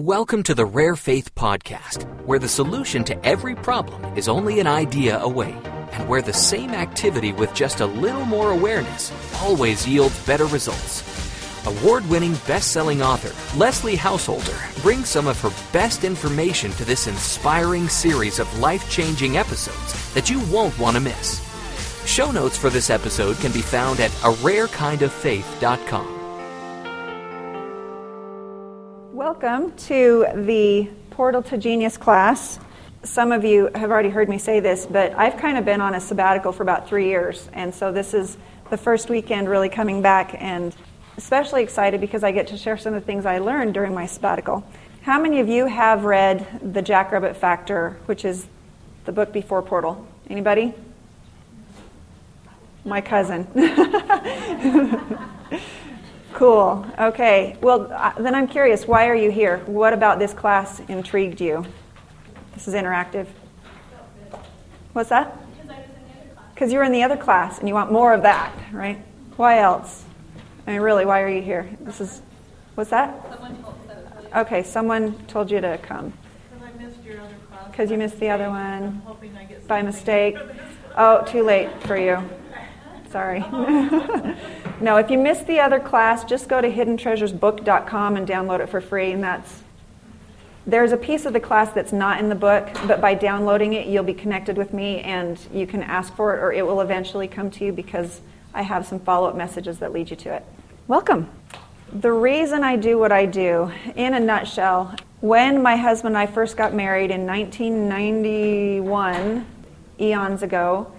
Welcome to the Rare Faith Podcast, where the solution to every problem is only an idea away, and where the same activity with just a little more awareness always yields better results. Award-winning best-selling author Leslie Householder brings some of her best information to this inspiring series of life-changing episodes that you won't want to miss. Show notes for this episode can be found at ararekindoffaith.com. Welcome to the Portal to Genius class. Some of you have already heard me say this, but I've kind of been on a sabbatical for about 3 years, and so this is the first weekend really coming back, and especially excited because I get to share some of the things I learned during my sabbatical. How many of you have read The Jackrabbit Factor, which is the book before Portal? Anybody? My cousin. Cool. Okay. Well, then I'm curious, why are you here? What about this class intrigued you? This is interactive. What's that? Because I was in the other class. Because you were in the other class, and you want more of that, right? Why else? I mean, really, why are you here? This is, what's that? Someone told me. Okay, someone told you to come. Because I missed your other class. Because you missed the other one. I'm hoping I get by mistake. Oh, too late for you. Sorry. No, if you missed the other class, just go to hiddentreasuresbook.com and download it for free. And there's a piece of the class that's not in the book, but by downloading it, you'll be connected with me and you can ask for it, or it will eventually come to you because I have some follow-up messages that lead you to it. Welcome. The reason I do what I do, in a nutshell, when my husband and I first got married in 1991, eons ago,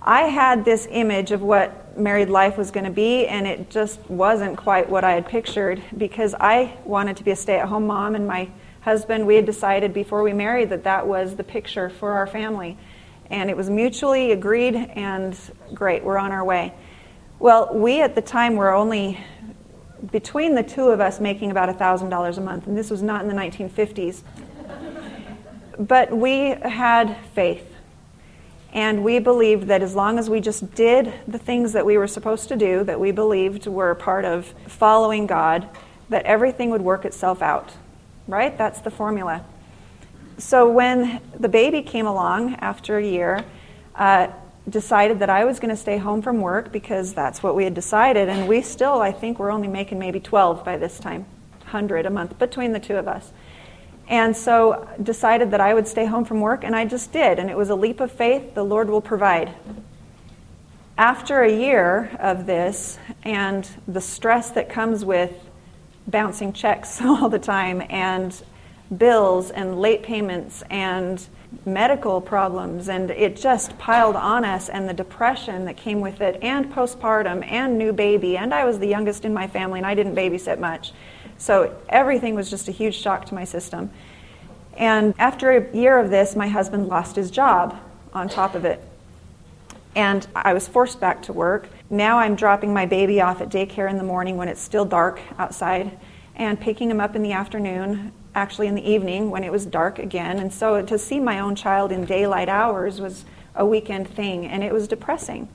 I had this image of what married life was going to be, and it just wasn't quite what I had pictured because I wanted to be a stay-at-home mom, and my husband, we had decided before we married that that was the picture for our family, and it was mutually agreed, and great, we're on our way. Well, we at the time were only, between the two of us, making about $1,000 a month, and this was not in the 1950s, but we had faith. And we believed that as long as we just did the things that we were supposed to do, that we believed were part of following God, that everything would work itself out, right? That's the formula. So when the baby came along after a year, decided that I was going to stay home from work because that's what we had decided. And we still, I think, were only making maybe 12 by this time, 100 a month between the two of us. And so decided that I would stay home from work, and I just did. And it was a leap of faith. The Lord will provide. After a year of this and the stress that comes with bouncing checks all the time and bills and late payments and medical problems, and it just piled on us, and the depression that came with it and postpartum and new baby, and I was the youngest in my family and I didn't babysit much. So everything was just a huge shock to my system. And after a year of this, my husband lost his job on top of it. And I was forced back to work. Now I'm dropping my baby off at daycare in the morning when it's still dark outside and picking him up in the afternoon, actually in the evening when it was dark again. And so to see my own child in daylight hours was a weekend thing, and it was depressing.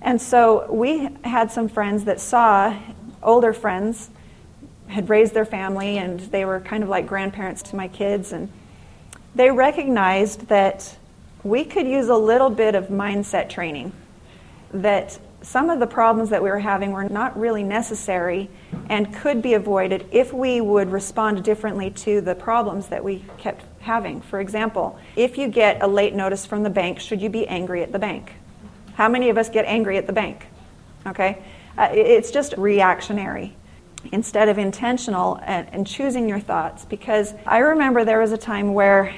And so we had some friends that saw older friends had raised their family, and they were kind of like grandparents to my kids, and they recognized that we could use a little bit of mindset training, that some of the problems that we were having were not really necessary and could be avoided if we would respond differently to the problems that we kept having. For example, if you get a late notice from the bank, should you be angry at the bank? How many of us get angry at the bank? Okay, it's just reactionary instead of intentional and choosing your thoughts. Because I remember there was a time where,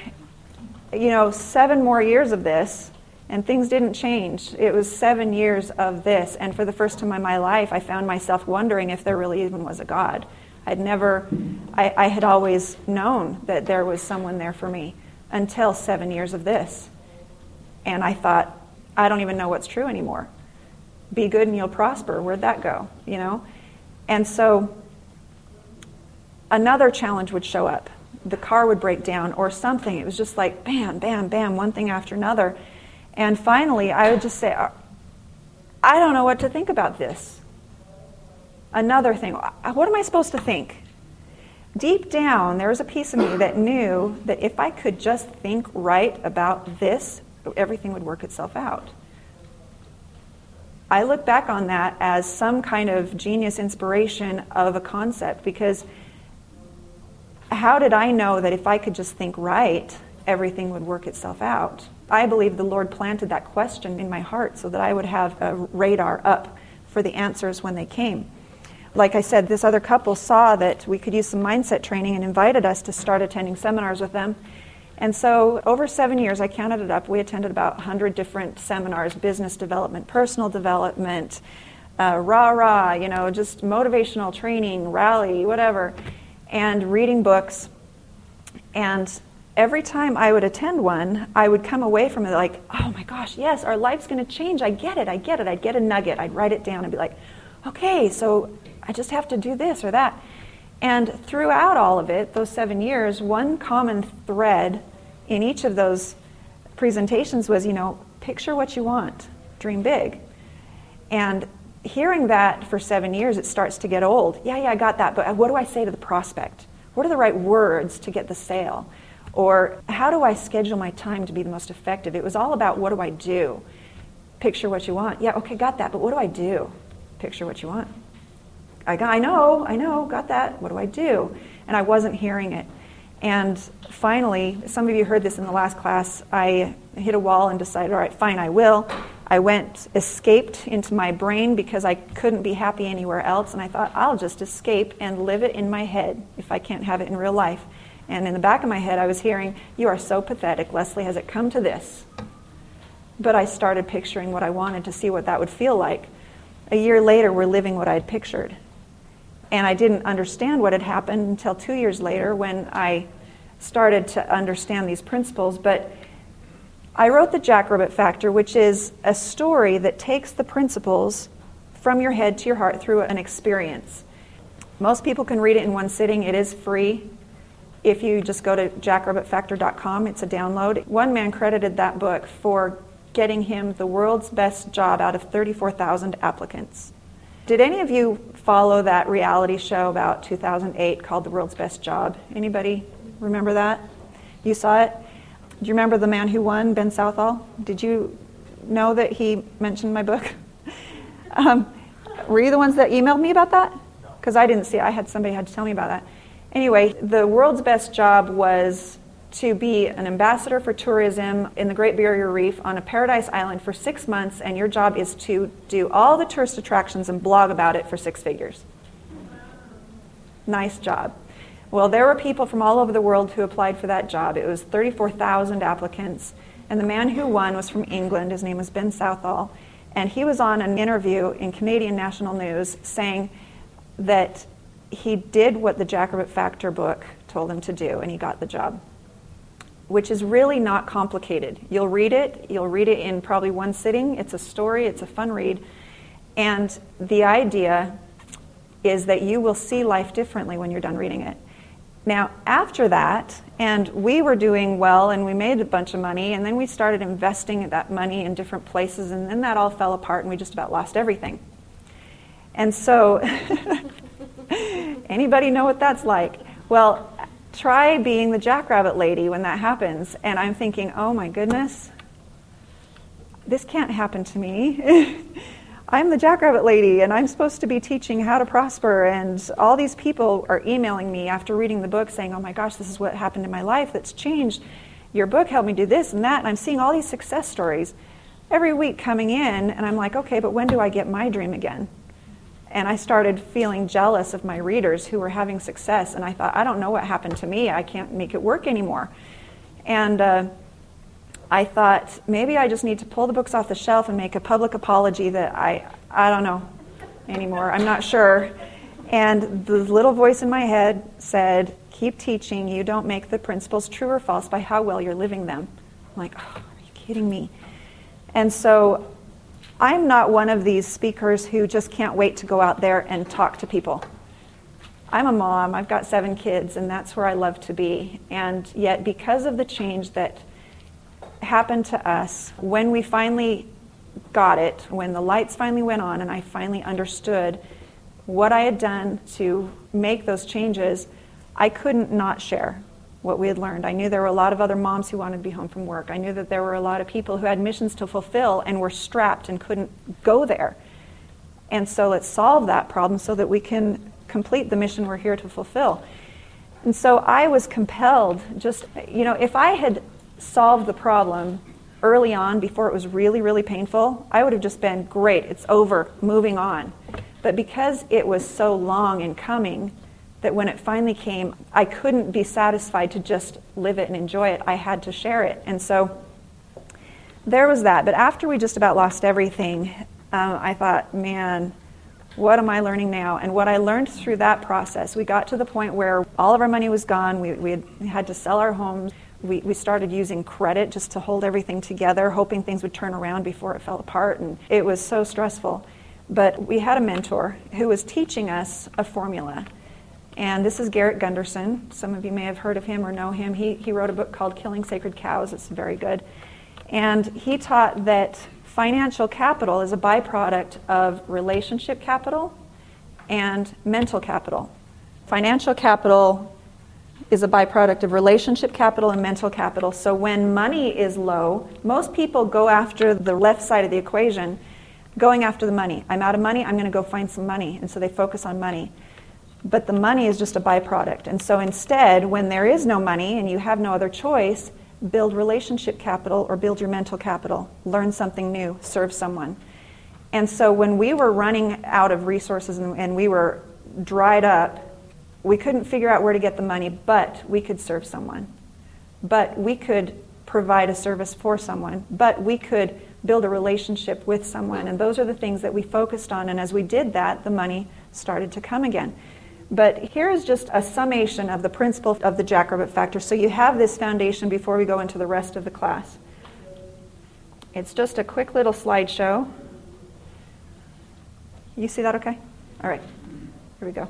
7 more years of this, and things didn't change. It was 7 years of this, and for the first time in my life, I found myself wondering if there really even was a God. I had always known that there was someone there for me until 7 years of this. And I thought, I don't even know what's true anymore. Be good and you'll prosper. Where'd that go, And so another challenge would show up. The car would break down or something. It was just like bam, bam, bam, one thing after another. And finally, I would just say, I don't know what to think about this. Another thing. What am I supposed to think? Deep down, there was a piece of me that knew that if I could just think right about this, everything would work itself out. I look back on that as some kind of genius inspiration of a concept, because how did I know that if I could just think right, everything would work itself out? I believe the Lord planted that question in my heart so that I would have a radar up for the answers when they came. Like I said, this other couple saw that we could use some mindset training and invited us to start attending seminars with them. And so over 7 years, I counted it up, we attended about 100 different seminars, business development, personal development, you know, just motivational training, rally, whatever, and reading books. And every time I would attend one, I would come away from it like, oh my gosh, yes, our life's going to change. I get it. I'd get a nugget. I'd write it down and be like, okay, so I just have to do this or that. And throughout all of it, those 7 years, one common thread in each of those presentations was, you know, picture what you want, dream big. And hearing that for 7 years, it starts to get old. Yeah, I got that, but what do I say to the prospect? What are the right words to get the sale? Or how do I schedule my time to be the most effective? It was all about what do I do? Picture what you want. Yeah, okay, got that, but what do I do? Picture what you want. I know, got that. What do I do? And I wasn't hearing it. And finally, some of you heard this in the last class, I hit a wall and decided, all right, fine, I will. I escaped into my brain because I couldn't be happy anywhere else. And I thought, I'll just escape and live it in my head if I can't have it in real life. And in the back of my head, I was hearing, you are so pathetic, Leslie, has it come to this? But I started picturing what I wanted to see what that would feel like. A year later, we're living what I had pictured. And I didn't understand what had happened until 2 years later when I started to understand these principles. But I wrote The Jackrabbit Factor, which is a story that takes the principles from your head to your heart through an experience. Most people can read it in one sitting. It is free. If you just go to jackrabbitfactor.com, it's a download. One man credited that book for getting him the world's best job out of 34,000 applicants. Did any of you follow that reality show about 2008 called The World's Best Job? Anybody remember that? You saw it? Do you remember the man who won, Ben Southall? Did you know that he mentioned my book? Were you the ones that emailed me about that? Because I didn't see it. Somebody had to tell me about that. Anyway, The World's Best Job was to be an ambassador for tourism in the Great Barrier Reef on a paradise island for 6 months, and your job is to do all the tourist attractions and blog about it for six figures. Nice job. Well, there were people from all over the world who applied for that job. It was 34,000 applicants, and the man who won was from England. His name was Ben Southall, and he was on an interview in Canadian national news saying that he did what the Jackrabbit Factor book told him to do, and he got the job, which is really not complicated. You'll read it in probably one sitting. It's a story, it's a fun read. And the idea is that you will see life differently when you're done reading it. Now, after that, and we were doing well and we made a bunch of money, and then we started investing that money in different places, and then that all fell apart and we just about lost everything. And so, anybody know what that's like? Well, try being the jackrabbit lady when that happens. And I'm thinking, oh my goodness, this can't happen to me. I'm the jackrabbit lady and I'm supposed to be teaching how to prosper, and all these people are emailing me after reading the book saying, oh my gosh, this is what happened in my life that's changed. Your book helped me do this and that, and I'm seeing all these success stories every week coming in, and I'm like, okay, but when do I get my dream again? And I started feeling jealous of my readers who were having success. And I thought, I don't know what happened to me. I can't make it work anymore. And I thought, maybe I just need to pull the books off the shelf and make a public apology that I don't know anymore. I'm not sure. And the little voice in my head said, keep teaching. You don't make the principles true or false by how well you're living them. I'm like, oh, are you kidding me? And so I'm not one of these speakers who just can't wait to go out there and talk to people. I'm a mom, I've got 7 kids, and that's where I love to be. And yet, because of the change that happened to us, when we finally got it, when the lights finally went on and I finally understood what I had done to make those changes, I couldn't not share what we had learned. I knew there were a lot of other moms who wanted to be home from work. I knew that there were a lot of people who had missions to fulfill and were strapped and couldn't go there. And so let's solve that problem so that we can complete the mission we're here to fulfill. And so I was compelled, just, you know, if I had solved the problem early on before it was really, really painful, I would have just been, great, it's over, moving on. But because it was so long in coming, that when it finally came, I couldn't be satisfied to just live it and enjoy it. I had to share it. And so there was that. But after we just about lost everything, I thought, man, what am I learning now? And what I learned through that process, we got to the point where all of our money was gone. We had to sell our homes. We started using credit just to hold everything together, hoping things would turn around before it fell apart. And it was so stressful. But we had a mentor who was teaching us a formula. And this is Garrett Gunderson. Some of you may have heard of him or know him. He wrote a book called Killing Sacred Cows. It's very good. And he taught that financial capital is a byproduct of relationship capital and mental capital. Financial capital is a byproduct of relationship capital and mental capital. So when money is low, most people go after the left side of the equation, going after the money. I'm out of money, I'm going to go find some money. And so they focus on money. But the money is just a byproduct. And so instead, when there is no money and you have no other choice, build relationship capital or build your mental capital. Learn something new, serve someone. And so when we were running out of resources and we were dried up, we couldn't figure out where to get the money, but we could serve someone. But we could provide a service for someone. But we could build a relationship with someone. And those are the things that we focused on. And as we did that, the money started to come again. But here is just a summation of the principle of the Jackrabbit Factor. So you have this foundation before we go into the rest of the class. It's just a quick little slideshow. You see that okay? All right, here we go.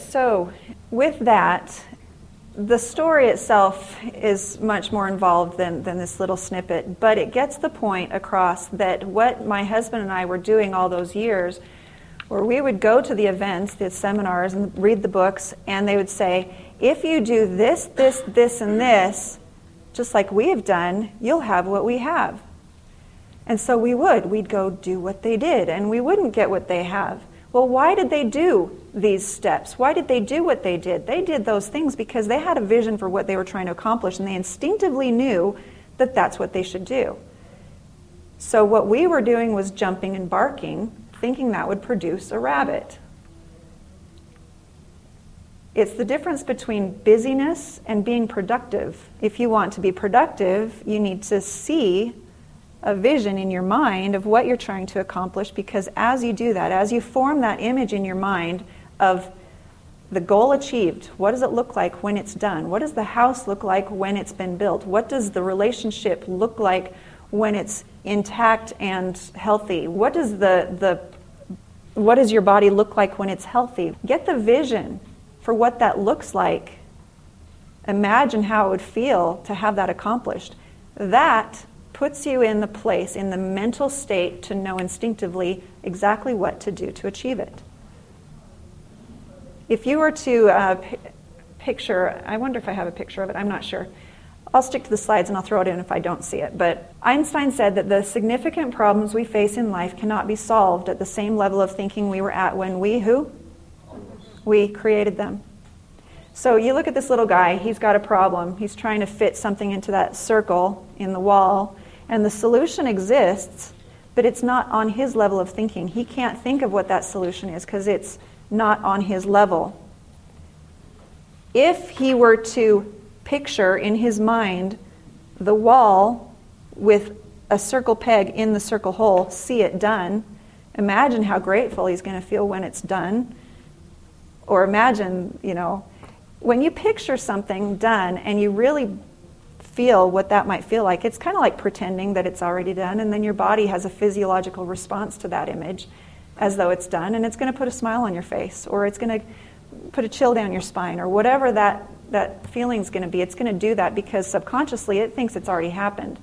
So with that, the story itself is much more involved than this little snippet, but it gets the point across that what my husband and I were doing all those years, where we would go to the events, the seminars, and read the books, and they would say, if you do this, this, this, and this, just like we have done, you'll have what we have. And so we would. We'd go do what they did, and we wouldn't get what they have. Well, why did they do these steps? Why did they do what they did? They did those things because they had a vision for what they were trying to accomplish, and they instinctively knew that that's what they should do. So what we were doing was jumping and barking, thinking that would produce a rabbit. It's the difference between busyness and being productive. If you want to be productive, you need to see a vision in your mind of what you're trying to accomplish, because as you do that, as you form that image in your mind of the goal achieved, what does it look like when it's done? What does the house look like when it's been built? What does the relationship look like when it's intact and healthy? What does what does your body look like when it's healthy? Get the vision for what that looks like Imagine how it would feel to have that accomplished. That puts you in the place, in the mental state, to know instinctively exactly what to do to achieve it. If you were to picture, I wonder if I have a picture of it, I'm not sure. I'll stick to the slides and I'll throw it in if I don't see it. But Einstein said that the significant problems we face in life cannot be solved at the same level of thinking we were at when we created them. So you look at this little guy, he's got a problem. He's trying to fit something into that circle in the wall, and the solution exists, but it's not on his level of thinking. He can't think of what that solution is because it's not on his level. If he were to picture in his mind the wall with a circle peg in the circle hole, see it done, imagine how grateful he's going to feel when it's done. Or imagine, when you picture something done and you really feel what that might feel like, it's kind of like pretending that it's already done, and then your body has a physiological response to that image as though it's done, and it's going to put a smile on your face, or it's going to put a chill down your spine, or whatever that feeling's going to be. It's going to do that because subconsciously it thinks it's already happened.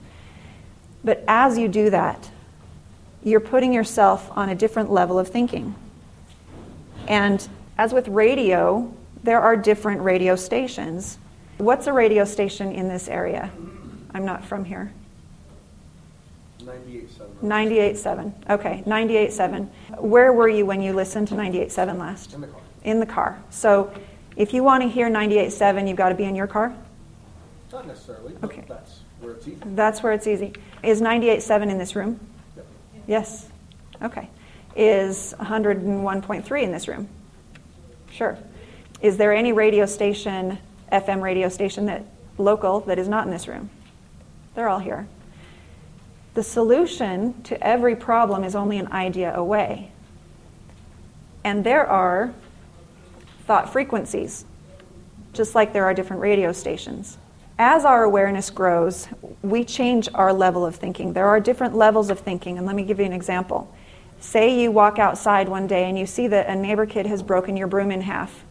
But as you do that, you're putting yourself on a different level of thinking. And as with radio, there are different radio stations. What's a radio station in this area? I'm not from here. 98.7. 98.7. Okay, 98.7. Where were you when you listened to 98.7 last? In the car. In the car. So if you want to hear 98.7, you've got to be in your car? Not necessarily, but okay. That's where it's easy. That's where it's easy. Is 98.7 in this room? Yep. Yes. Okay. Is 101.3 in this room? Sure. Is there any radio station, FM radio station, that local that is not in this room? They're all here. The solution to every problem is only an idea away. And there are thought frequencies, just like there are different radio stations. As our awareness grows, we change our level of thinking. There are different levels of thinking, and let me give you an example. Say you walk outside one day and you see that a neighbor kid has broken your broom in half.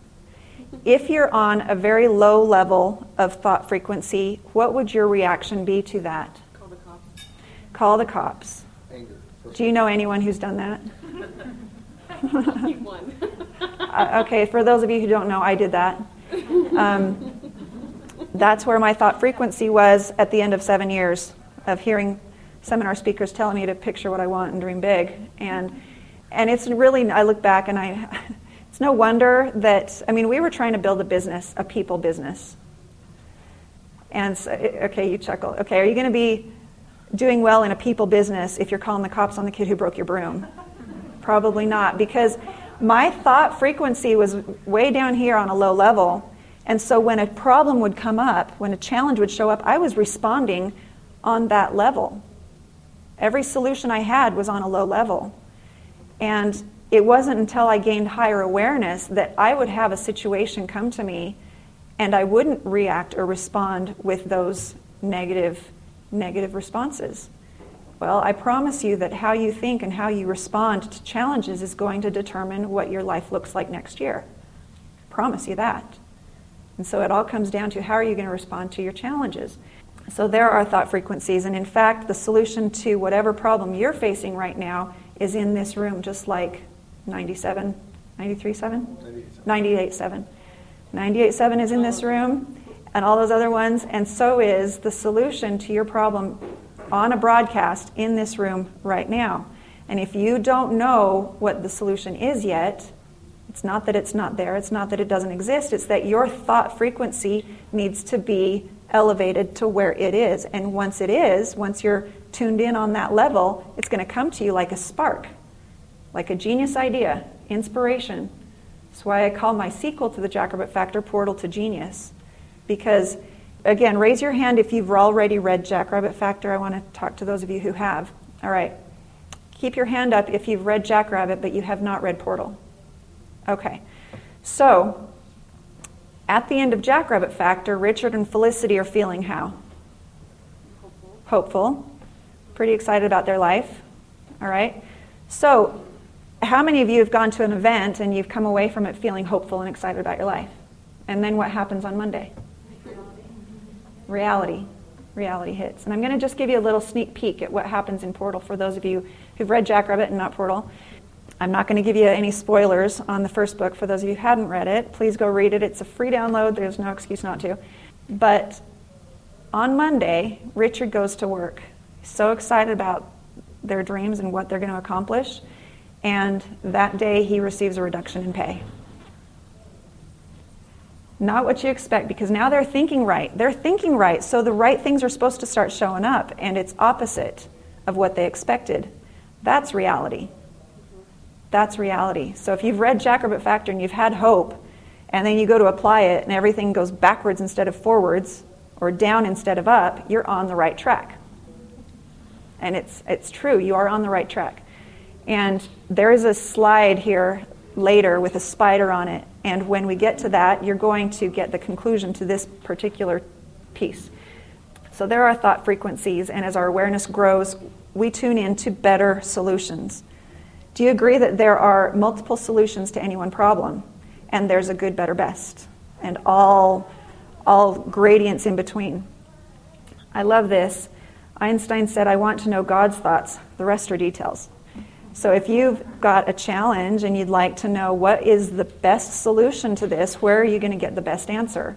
If you're on a very low level of thought frequency, what would your reaction be to that? Call the cops. Call the cops. Anger. Do you know anyone who's done that? One. Okay, for those of you who don't know, I did that. That's where my thought frequency was at the end of 7 years of hearing seminar speakers telling me to picture what I want and dream big. And it's really, I look back and it's no wonder that, we were trying to build a business, a people business. And so, okay, you chuckle. Okay, are you going to be doing well in a people business if you're calling the cops on the kid who broke your broom? Probably not, because my thought frequency was way down here on a low level. And so when a problem would come up, when a challenge would show up, I was responding on that level. Every solution I had was on a low level. And it wasn't until I gained higher awareness that I would have a situation come to me and I wouldn't react or respond with those negative responses. Well, I promise you that how you think and how you respond to challenges is going to determine what your life looks like next year. Promise you that. And so it all comes down to how are you going to respond to your challenges. So there are thought frequencies, and in fact, the solution to whatever problem you're facing right now is in this room, just like 97, 93.7? 98.7. 98.7 is in this room, and all those other ones, and so is the solution to your problem on a broadcast in this room right now. And if you don't know what the solution is yet, it's not that it's not there, it's not that it doesn't exist, it's that your thought frequency needs to be elevated to where it is. And once you're tuned in on that level, it's going to come to you like a spark, like a genius idea, inspiration. That's why I call my sequel to The Jackrabbit Factor, Portal to Genius. Because, again, raise your hand if you've already read Jackrabbit Factor. I want to talk to those of you who have. All right. Keep your hand up if you've read Jackrabbit, but you have not read Portal. Okay. So, at the end of Jackrabbit Factor, Richard and Felicity are feeling how? Hopeful. Pretty excited about their life. All right. So, how many of you have gone to an event and you've come away from it feeling hopeful and excited about your life? And then what happens on Monday? reality hits. And I'm going to just give you a little sneak peek at what happens in Portal for those of you who've read Jackrabbit and not Portal. I'm not going to give you any spoilers on the first book. For those of you who hadn't read it, please go read it. It's a free download. There's no excuse not to. But on Monday, Richard goes to work. He's so excited about their dreams and what they're going to accomplish. And that day, he receives a reduction in pay. Not what you expect, because now they're thinking right. They're thinking right, so the right things are supposed to start showing up, and it's opposite of what they expected. That's reality. That's reality. So if you've read Jackrabbit Factor and you've had hope, and then you go to apply it, and everything goes backwards instead of forwards, or down instead of up, you're on the right track. And it's true, you are on the right track. And there is a slide here later with a spider on it. And when we get to that, you're going to get the conclusion to this particular piece. So there are thought frequencies, and as our awareness grows, we tune in to better solutions. Do you agree that there are multiple solutions to any one problem? And there's a good, better, best, and all gradients in between. I love this. Einstein said, "I want to know God's thoughts. The rest are details." So if you've got a challenge and you'd like to know what is the best solution to this, where are you going to get the best answer?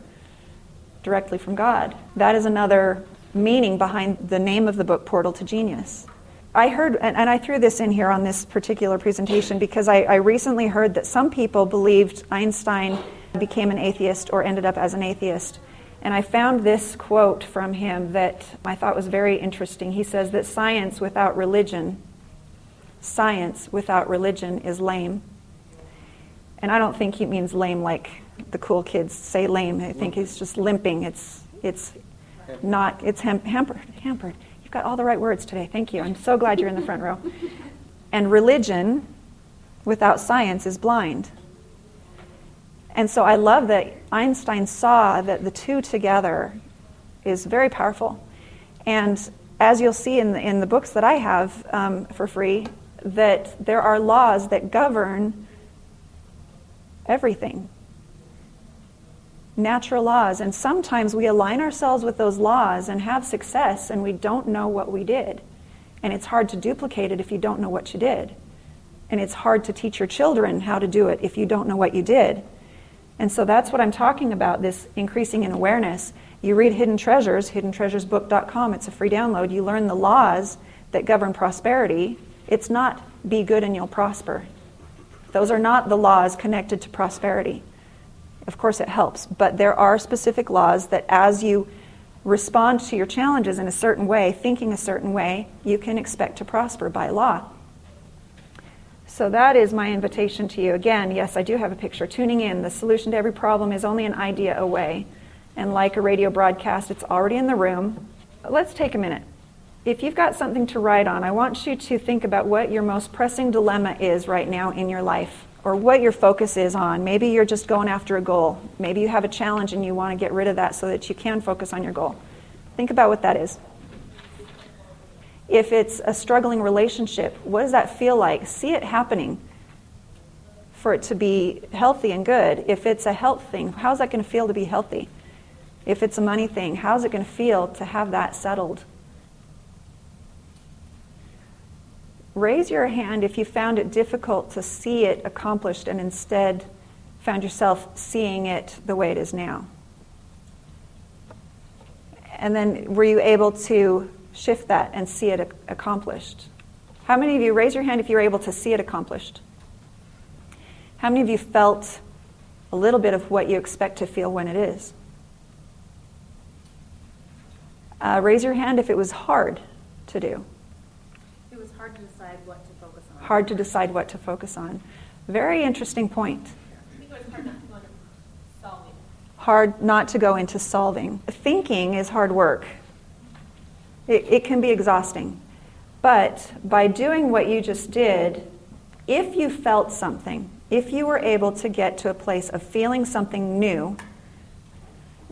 Directly from God. That is another meaning behind the name of the book, Portal to Genius. I heard, and I threw this in here on this particular presentation because I recently heard that some people believed Einstein became an atheist or ended up as an atheist. And I found this quote from him that I thought was very interesting. He says that science without religion is lame. And I don't think he means lame like the cool kids say lame. I think he's just limping. It's hampered. You've got all the right words today. Thank you. I'm so glad you're in the front row. And religion without science is blind. And so I love that Einstein saw that the two together is very powerful. And as you'll see in the books that I have for free, that there are laws that govern everything. Natural laws. And sometimes we align ourselves with those laws and have success, and we don't know what we did. And it's hard to duplicate it if you don't know what you did. And it's hard to teach your children how to do it if you don't know what you did. And so that's what I'm talking about, this increasing in awareness. You read Hidden Treasures, hiddentreasuresbook.com. It's a free download. You learn the laws that govern prosperity. It's not be good and you'll prosper. Those are not the laws connected to prosperity. Of course it helps, but there are specific laws that as you respond to your challenges in a certain way, thinking a certain way, you can expect to prosper by law. So that is my invitation to you. Again, yes, I do have a picture. Tuning in, the solution to every problem is only an idea away. And like a radio broadcast, it's already in the room. Let's take a minute. If you've got something to write on, I want you to think about what your most pressing dilemma is right now in your life, or what your focus is on. Maybe you're just going after a goal. Maybe you have a challenge and you want to get rid of that so that you can focus on your goal. Think about what that is. If it's a struggling relationship, what does that feel like? See it happening for it to be healthy and good. If it's a health thing, how's that going to feel to be healthy? If it's a money thing, how's it going to feel to have that settled? Raise your hand if you found it difficult to see it accomplished and instead found yourself seeing it the way it is now. And then were you able to shift that and see it accomplished? How many of you, raise your hand if you were able to see it accomplished? How many of you felt a little bit of what you expect to feel when it is? Raise your hand if it was hard to do. It was hard to decide what to focus on. Hard to decide what to focus on. Very interesting point. I think it was hard not to go into solving. Hard not to go into solving. Thinking is hard work. It can be exhausting. But by doing what you just did, if you felt something, if you were able to get to a place of feeling something new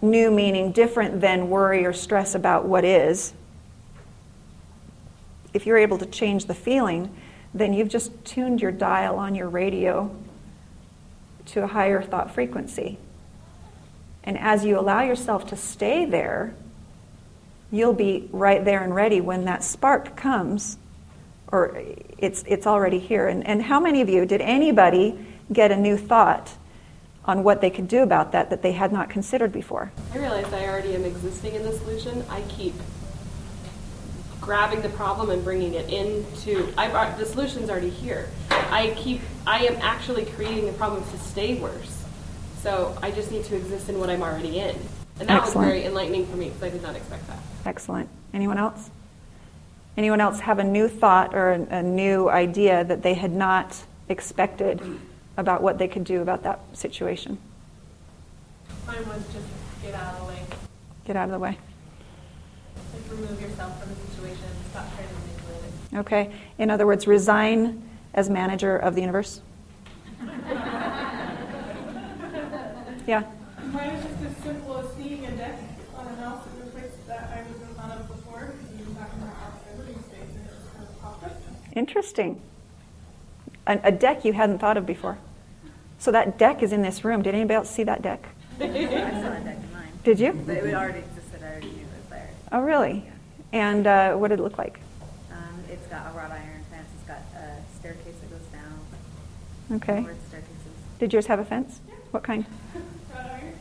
meaning different than worry or stress about what is, if you're able to change the feeling, then you've just tuned your dial on your radio to a higher thought frequency. And as you allow yourself to stay there, you'll be right there and ready when that spark comes, or it's already here. And how many of you, did anybody get a new thought on what they could do about that they had not considered before? I realize I already am existing in the solution. I keep grabbing the problem and bringing it into, the solution's already here. I am actually creating the problem to stay worse. So I just need to exist in what I'm already in. And that Excellent. Was very enlightening for me because I did not expect that. Excellent. Anyone else? Anyone else have a new thought or a new idea that they had not expected about what they could do about that situation? Mine was just get out of the way. Get out of the way. Just remove yourself from the situation. Stop trying to manipulate it. Okay. In other words, resign as manager of the universe. Yeah. Mine is just as simple as seeing a deck on a mouse in the place that I was in front of before. You talk about living space and it kind of popped up. Interesting. A deck you hadn't thought of before. So that deck is in this room. Did anybody else see that deck? I saw that deck in mine. Did you? But it already existed. I already knew it was there. Oh, really? Yeah. And what did it look like? It's got a wrought iron fence. It's got a staircase that goes down. Okay. Did yours have a fence? Yeah. What kind? Wrought iron.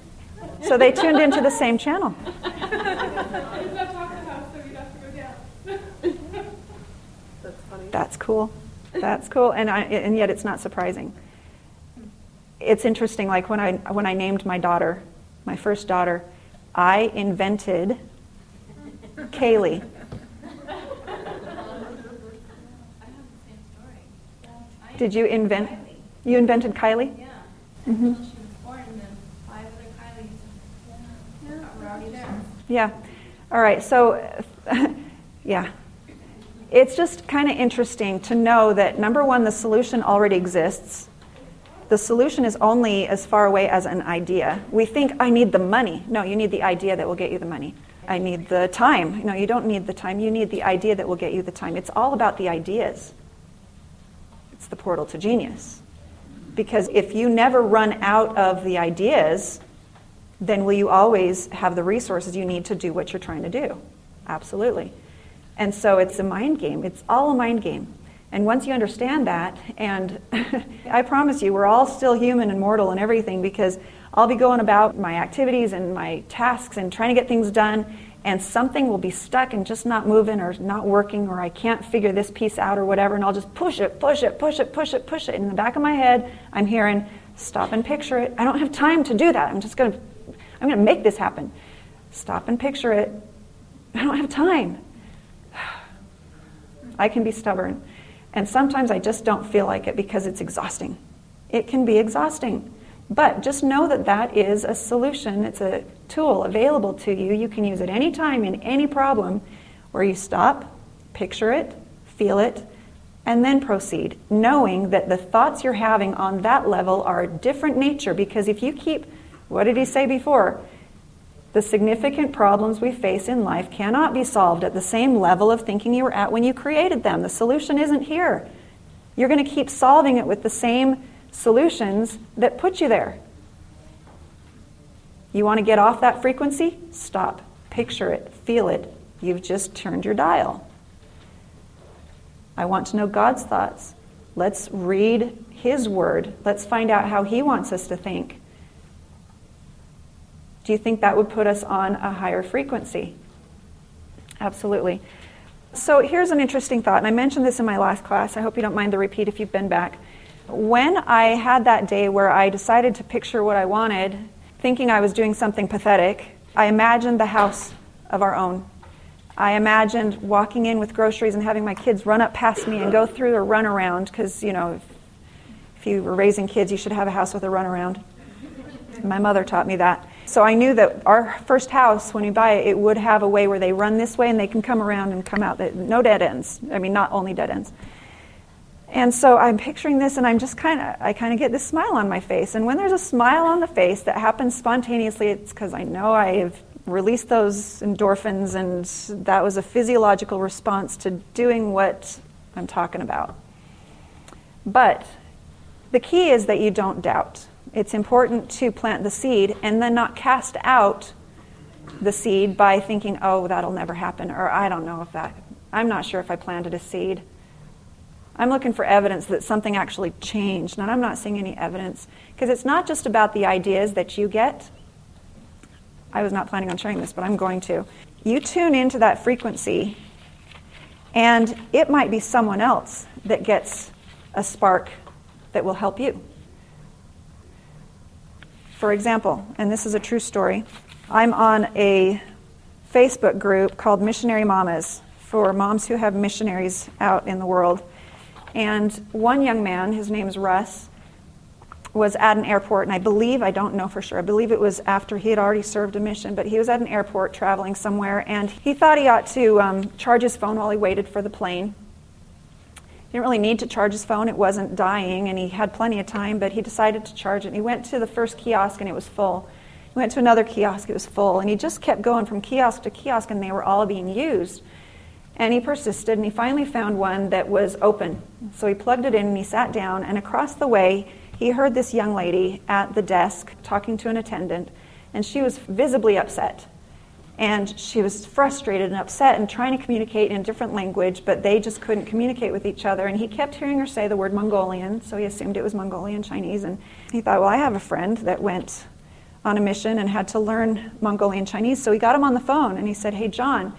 So they tuned into the same channel. It's not Taco House, so you'd have to go down. That's funny. That's cool. That's cool, and yet it's not surprising. It's interesting, like when I named my daughter, my first daughter, I invented Kaylee. I have the same story. Did you invent? Kylie. You invented Kylie? Yeah. Mm-hmm. Until she was born, and then 5 other Kylies. Yeah. We're already there. Yeah. All right. So, yeah. It's just kind of interesting to know that, number one, the solution already exists. The solution is only as far away as an idea. We think, I need the money. No, you need the idea that will get you the money. I need the time. No, you don't need the time. You need the idea that will get you the time. It's all about the ideas. It's the portal to genius. Because if you never run out of the ideas, then will you always have the resources you need to do what you're trying to do? Absolutely. And so it's a mind game. It's all a mind game. And once you understand that, and I promise you, we're all still human and mortal and everything, because I'll be going about my activities and my tasks and trying to get things done, and something will be stuck and just not moving or not working, or I can't figure this piece out or whatever, and I'll just push it. In the back of my head, I'm hearing, stop and picture it. I don't have time to do that. I'm going to make this happen. Stop and picture it. I don't have time. I can be stubborn. And sometimes I just don't feel like it because it's exhausting. It can be exhausting. But just know that that is a solution. It's a tool available to you. You can use it any time in any problem where you stop, picture it, feel it, and then proceed, knowing that the thoughts you're having on that level are a different nature. Because if you keep, what did he say before? The significant problems we face in life cannot be solved at the same level of thinking you were at when you created them. The solution isn't here. You're going to keep solving it with the same solutions that put you there. You want to get off that frequency? Stop. Picture it. Feel it. You've just turned your dial. I want to know God's thoughts. Let's read His Word. Let's find out how He wants us to think. Do you think that would put us on a higher frequency? Absolutely. So here's an interesting thought, and I mentioned this in my last class. I hope you don't mind the repeat if you've been back. When I had that day where I decided to picture what I wanted, thinking I was doing something pathetic, I imagined the house of our own. I imagined walking in with groceries and having my kids run up past me and go through a runaround, because, you know, if you were raising kids, you should have a house with a runaround. My mother taught me that. So I knew that our first house, when we buy it, it would have a way where they run this way and they can come around and come out. No dead ends. I mean, not only dead ends. And so I'm picturing this, and I'm just I kind of get this smile on my face. And when there's a smile on the face that happens spontaneously, it's because I know I have released those endorphins, and that was a physiological response to doing what I'm talking about. But the key is that you don't doubt. It's important to plant the seed and then not cast out the seed by thinking, oh, that'll never happen, or I don't know if that, I'm not sure if I planted a seed. I'm looking for evidence that something actually changed, and I'm not seeing any evidence, because it's not just about the ideas that you get. I was not planning on sharing this, but I'm going to. You tune into that frequency, and it might be someone else that gets a spark that will help you. For example, and this is a true story, I'm on a Facebook group called Missionary Mamas for moms who have missionaries out in the world. And one young man, his name is Russ, was at an airport, and I believe it was after he had already served a mission, but he was at an airport traveling somewhere, and he thought he ought to charge his phone while he waited for the plane. He didn't really need to charge his phone. It wasn't dying, and he had plenty of time, but he decided to charge it. And he went to the first kiosk, and it was full. He went to another kiosk, it was full, and he just kept going from kiosk to kiosk, and they were all being used. And he persisted, and he finally found one that was open. So he plugged it in, and he sat down, and across the way, he heard this young lady at the desk talking to an attendant, and she was visibly upset. And she was frustrated and upset and trying to communicate in a different language, but they just couldn't communicate with each other. And he kept hearing her say the word Mongolian, so he assumed it was Mongolian Chinese. And he thought, well, I have a friend that went on a mission and had to learn Mongolian Chinese. So he got him on the phone, and he said, hey, John,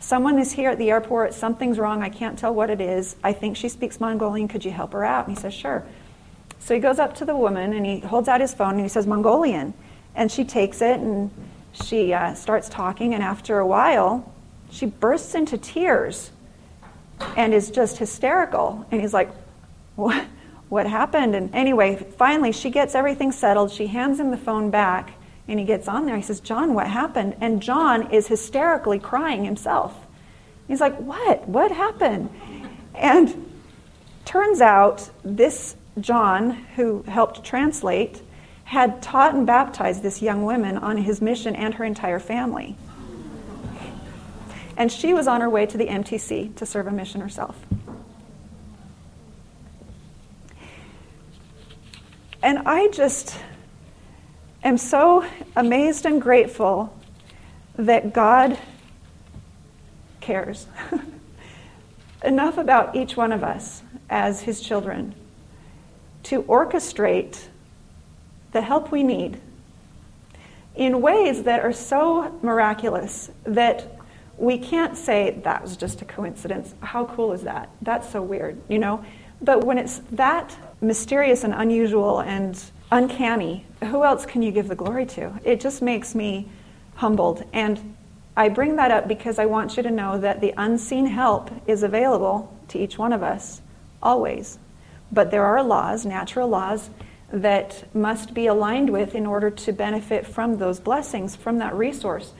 someone is here at the airport. Something's wrong. I can't tell what it is. I think she speaks Mongolian. Could you help her out? And he says, sure. So he goes up to the woman, and he holds out his phone, and he says, Mongolian. And she takes it, and she starts talking. And after a while, she bursts into tears and is just hysterical. And he's like, what happened? And anyway, finally, she gets everything settled. She hands him the phone back. And he gets on there, he says, John, what happened? And John is hysterically crying himself. He's like, what happened? And turns out this John, who helped translate, had taught and baptized this young woman on his mission and her entire family. And she was on her way to the MTC to serve a mission herself. And I just... I'm so amazed and grateful that God cares enough about each one of us as his children to orchestrate the help we need in ways that are so miraculous that we can't say, that was just a coincidence. How cool is that? That's so weird, you know? But when it's that mysterious and unusual and uncanny, who else can you give the glory to? It just makes me humbled. And I bring that up because I want you to know that the unseen help is available to each one of us, always. But there are laws, natural laws, that must be aligned with in order to benefit from those blessings, from that resource.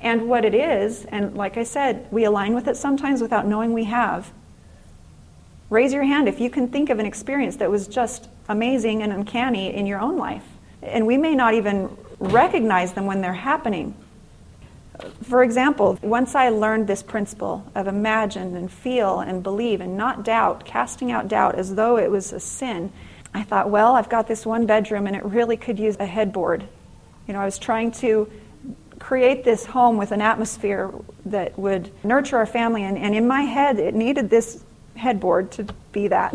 And what it is, and like I said, we align with it sometimes without knowing we have. Raise your hand if you can think of an experience that was just amazing and uncanny in your own life. And we may not even recognize them when they're happening. For example, once I learned this principle of imagine and feel and believe and not doubt, casting out doubt as though it was a sin, I thought, well, I've got this one bedroom and it really could use a headboard. You know, I was trying to create this home with an atmosphere that would nurture our family. And in my head, it needed this headboard to be that.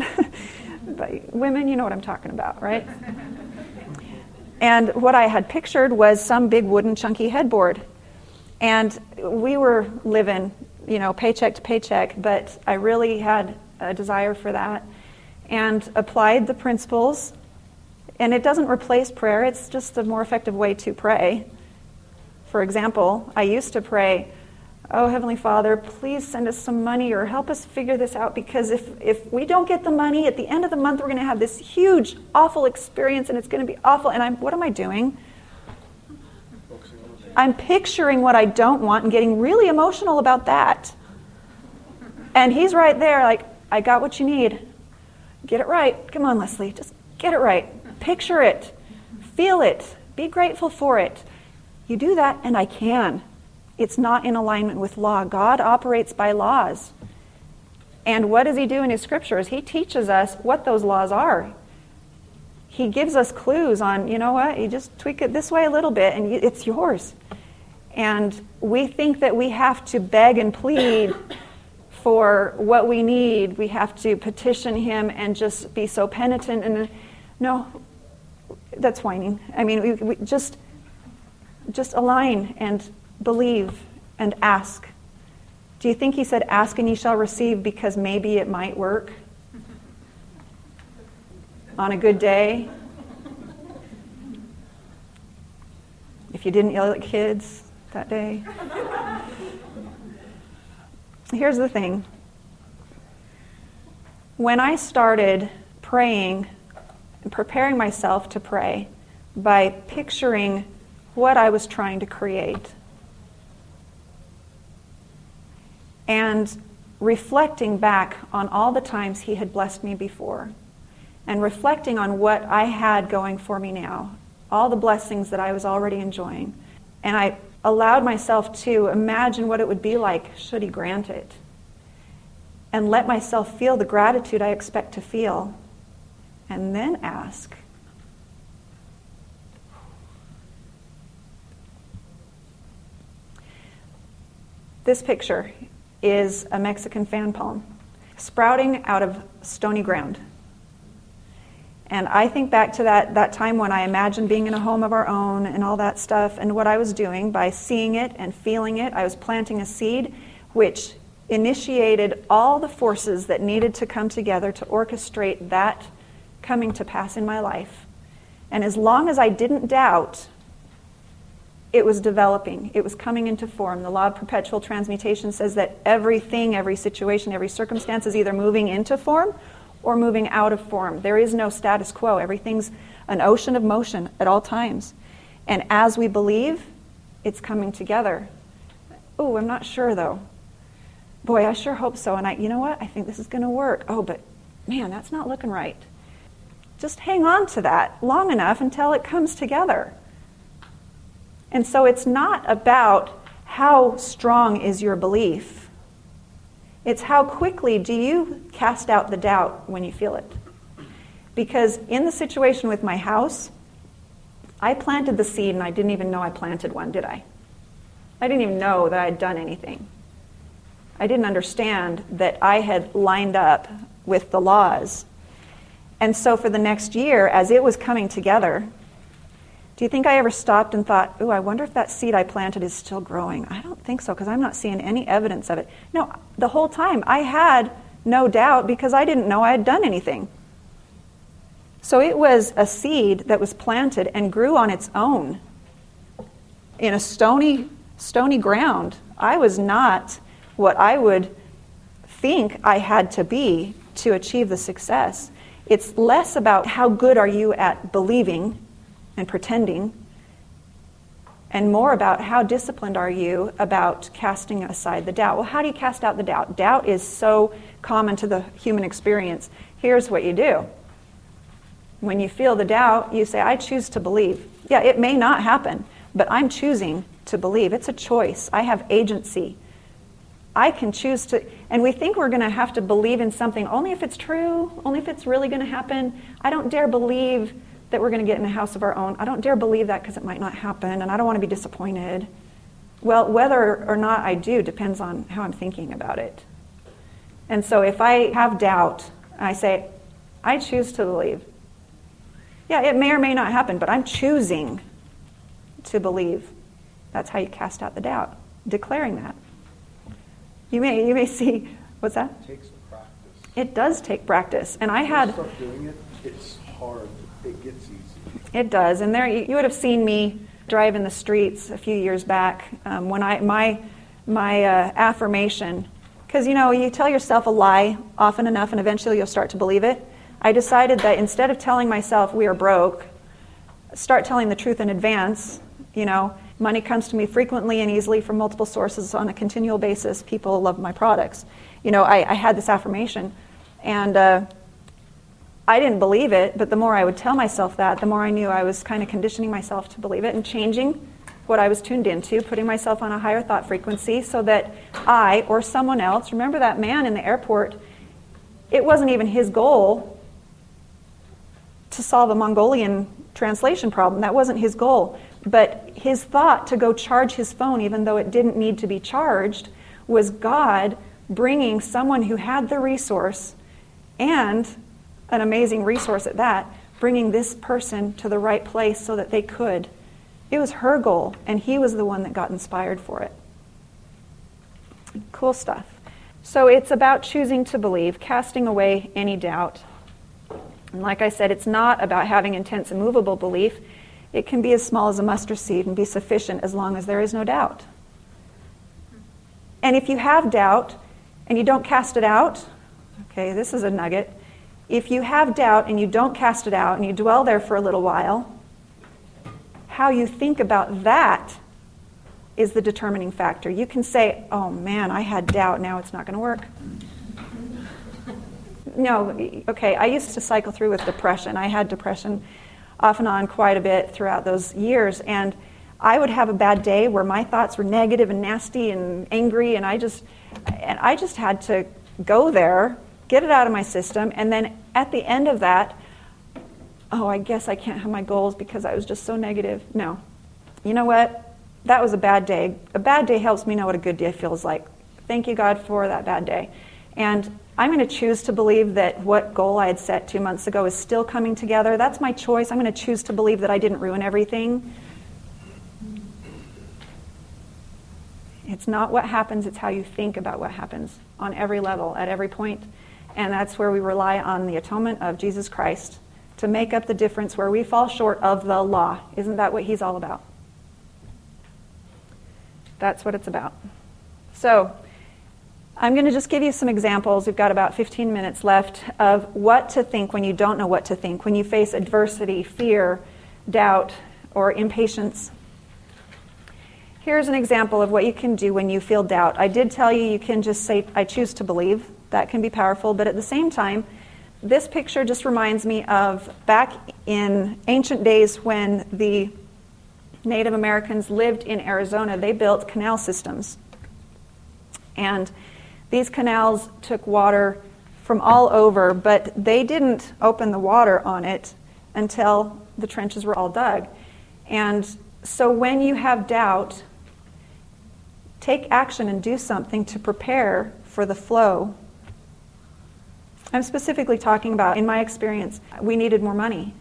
But women, you know what I'm talking about, right? And what I had pictured was some big wooden chunky headboard. And we were living, you know, paycheck to paycheck, but I really had a desire for that and applied the principles. And it doesn't replace prayer. It's just a more effective way to pray. For example, I used to pray, oh, Heavenly Father, please send us some money or help us figure this out, because if we don't get the money, at the end of the month, we're going to have this huge, awful experience, and it's going to be awful. And what am I doing? I'm picturing what I don't want and getting really emotional about that. And he's right there like, I got what you need. Get it right. Come on, Leslie, just get it right. Picture it. Feel it. Be grateful for it. You do that, and I can. It's not in alignment with law. God operates by laws. And what does he do in his scriptures? He teaches us what those laws are. He gives us clues on, you know what, you just tweak it this way a little bit and it's yours. And we think that we have to beg and plead for what we need. We have to petition him and just be so penitent. And no, that's whining. I mean, we just align and believe and ask. Do you think he said, ask and ye shall receive because maybe it might work? On a good day? If you didn't yell at kids that day. Here's the thing. When I started praying and preparing myself to pray by picturing what I was trying to create and reflecting back on all the times he had blessed me before and reflecting on what I had going for me now, all the blessings that I was already enjoying, and I allowed myself to imagine what it would be like should he grant it, and let myself feel the gratitude I expect to feel, and then ask. This picture is a Mexican fan palm sprouting out of stony ground. And I think back to that time when I imagined being in a home of our own and all that stuff, and what I was doing by seeing it and feeling it. I was planting a seed which initiated all the forces that needed to come together to orchestrate that coming to pass in my life. And as long as I didn't doubt, it was developing. It was coming into form. The law of perpetual transmutation says that everything, every situation, every circumstance is either moving into form or moving out of form. There is no status quo. Everything's an ocean of motion at all times. And as we believe, it's coming together. Oh, I'm not sure though. Boy, I sure hope so. And you know what? I think this is going to work. Oh, but man, that's not looking right. Just hang on to that long enough until it comes together. And so it's not about how strong is your belief. It's how quickly do you cast out the doubt when you feel it. Because in the situation with my house, I planted the seed and I didn't even know I planted one, did I? I didn't even know that I had done anything. I didn't understand that I had lined up with the laws. And so for the next year, as it was coming together, do you think I ever stopped and thought, ooh, I wonder if that seed I planted is still growing? I don't think so, because I'm not seeing any evidence of it. No, the whole time I had no doubt because I didn't know I had done anything. So it was a seed that was planted and grew on its own in a stony ground. I was not what I would think I had to be to achieve the success. It's less about how good are you at believing and pretending, and more about how disciplined are you about casting aside the doubt. Well, how do you cast out the doubt? Doubt is so common to the human experience. Here's what you do. When you feel the doubt, you say, I choose to believe. Yeah, it may not happen, but I'm choosing to believe. It's a choice. I have agency. I can choose to, and we think we're going to have to believe in something only if it's true, only if it's really going to happen. I don't dare believe that we're going to get in a house of our own. I don't dare believe that because it might not happen, and I don't want to be disappointed. Well, whether or not I do depends on how I'm thinking about it. And so if I have doubt, I say, I choose to believe. Yeah, it may or may not happen, but I'm choosing to believe. That's how you cast out the doubt, declaring that. You may see, what's that? It takes practice. It does take practice. And I had... Stop doing it, it's hard. It gets easy. It does. And there, you would have seen me drive in the streets a few years back when I my affirmation, because, you know, you tell yourself a lie often enough and eventually you'll start to believe it. I decided that instead of telling myself we are broke, start telling the truth in advance. You know, money comes to me frequently and easily from multiple sources on a continual basis. People love my products. You know, I had this affirmation and... I didn't believe it, but the more I would tell myself that, the more I knew I was kind of conditioning myself to believe it and changing what I was tuned into, putting myself on a higher thought frequency so that I or someone else, remember that man in the airport, it wasn't even his goal to solve a Mongolian translation problem. That wasn't his goal. But his thought to go charge his phone, even though it didn't need to be charged, was God bringing someone who had the resource, and an amazing resource at that, bringing this person to the right place so that they could. It was her goal, and he was the one that got inspired for it. Cool stuff. So it's about choosing to believe, casting away any doubt. And like I said, it's not about having intense, immovable belief. It can be as small as a mustard seed and be sufficient as long as there is no doubt. And if you have doubt and you don't cast it out, okay, this is a nugget. If you have doubt and you don't cast it out and you dwell there for a little while, how you think about that is the determining factor. You can say, oh man, I had doubt, now it's not going to work. No, okay, I used to cycle through with depression. I had depression off and on quite a bit throughout those years, and I would have a bad day where my thoughts were negative and nasty and angry, and I just had to go there, get it out of my system, and then at the end of that, oh, I guess I can't have my goals because I was just so negative. No. You know what? That was a bad day. A bad day helps me know what a good day feels like. Thank you, God, for that bad day. And I'm going to choose to believe that what goal I had set 2 months ago is still coming together. That's my choice. I'm going to choose to believe that I didn't ruin everything. It's not what happens, it's how you think about what happens on every level, at every point. And that's where we rely on the atonement of Jesus Christ to make up the difference where we fall short of the law. Isn't that what he's all about? That's what it's about. So I'm going to just give you some examples. We've got about 15 minutes left of what to think when you don't know what to think, when you face adversity, fear, doubt, or impatience. Here's an example of what you can do when you feel doubt. I did tell you you can just say, I choose to believe. That can be powerful, but at the same time, this picture just reminds me of back in ancient days when the Native Americans lived in Arizona. They built canal systems. And these canals took water from all over, but they didn't open the water on it until the trenches were all dug. And so when you have doubt, take action and do something to prepare for the flow. I'm specifically talking about, in my experience, we needed more money.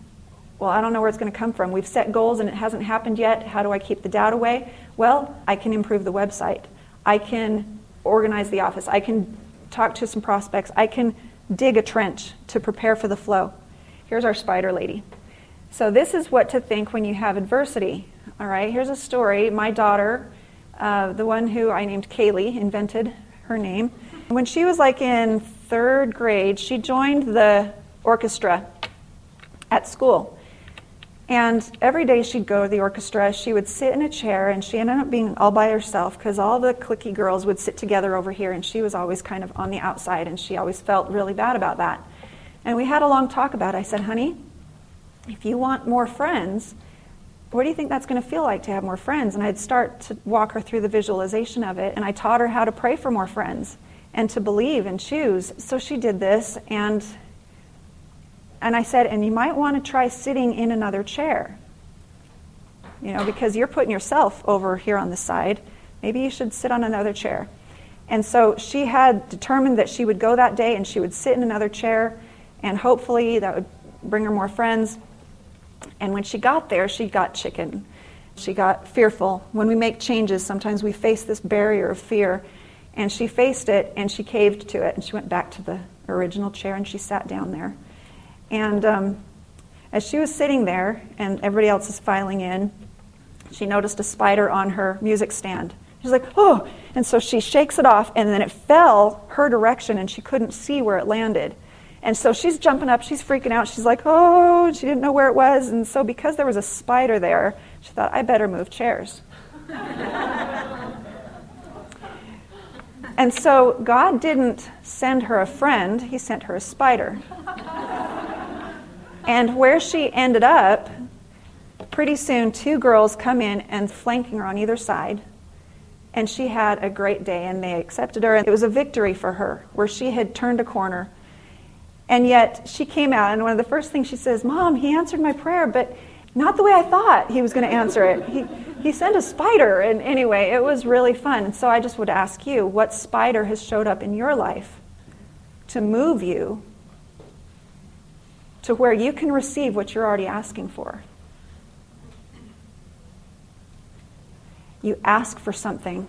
Well, I don't know where it's going to come from. We've set goals and it hasn't happened yet. How do I keep the doubt away? Well, I can improve the website. I can organize the office. I can talk to some prospects. I can dig a trench to prepare for the flow. Here's our spider lady. So this is what to think when you have adversity. All right, here's a story. My daughter, the one who I named Kaylee, invented her name. When she was like in 3rd grade, she joined the orchestra at school. And every day she'd go to the orchestra, she would sit in a chair, and she ended up being all by herself because all the cliquey girls would sit together over here, and she was always kind of on the outside, and she always felt really bad about that. And we had a long talk about it. I said, honey, if you want more friends, what do you think that's going to feel like to have more friends? And I'd start to walk her through the visualization of it, and I taught her how to pray for more friends and to believe and choose. So she did this, and I said, and you might want to try sitting in another chair, you know, because you're putting yourself over here on the side. Maybe you should sit on another chair. And so she had determined that she would go that day, and she would sit in another chair, and hopefully that would bring her more friends. And when she got there, she got chicken. She got fearful. When we make changes, sometimes we face this barrier of fear. And she faced it, and she caved to it, and she went back to the original chair, and she sat down there. And as she was sitting there, and everybody else is filing in, she noticed a spider on her music stand. She's like, oh! And so she shakes it off, and then it fell her direction, and she couldn't see where it landed. And so she's jumping up, she's freaking out, she's like, oh, she didn't know where it was. And so because there was a spider there, she thought, I better move chairs. And so God didn't send her a friend, he sent her a spider. And where she ended up, pretty soon 2 girls come in and flanking her on either side. And she had a great day, and they accepted her. And it was a victory for her, where she had turned a corner. And yet she came out, and one of the first things she says, Mom, he answered my prayer, but Not the way I thought he was going to answer it. He sent a spider, and anyway, it was really fun. And so I just would ask you, what spider has showed up in your life to move you to where you can receive what you're already asking for? You ask for something.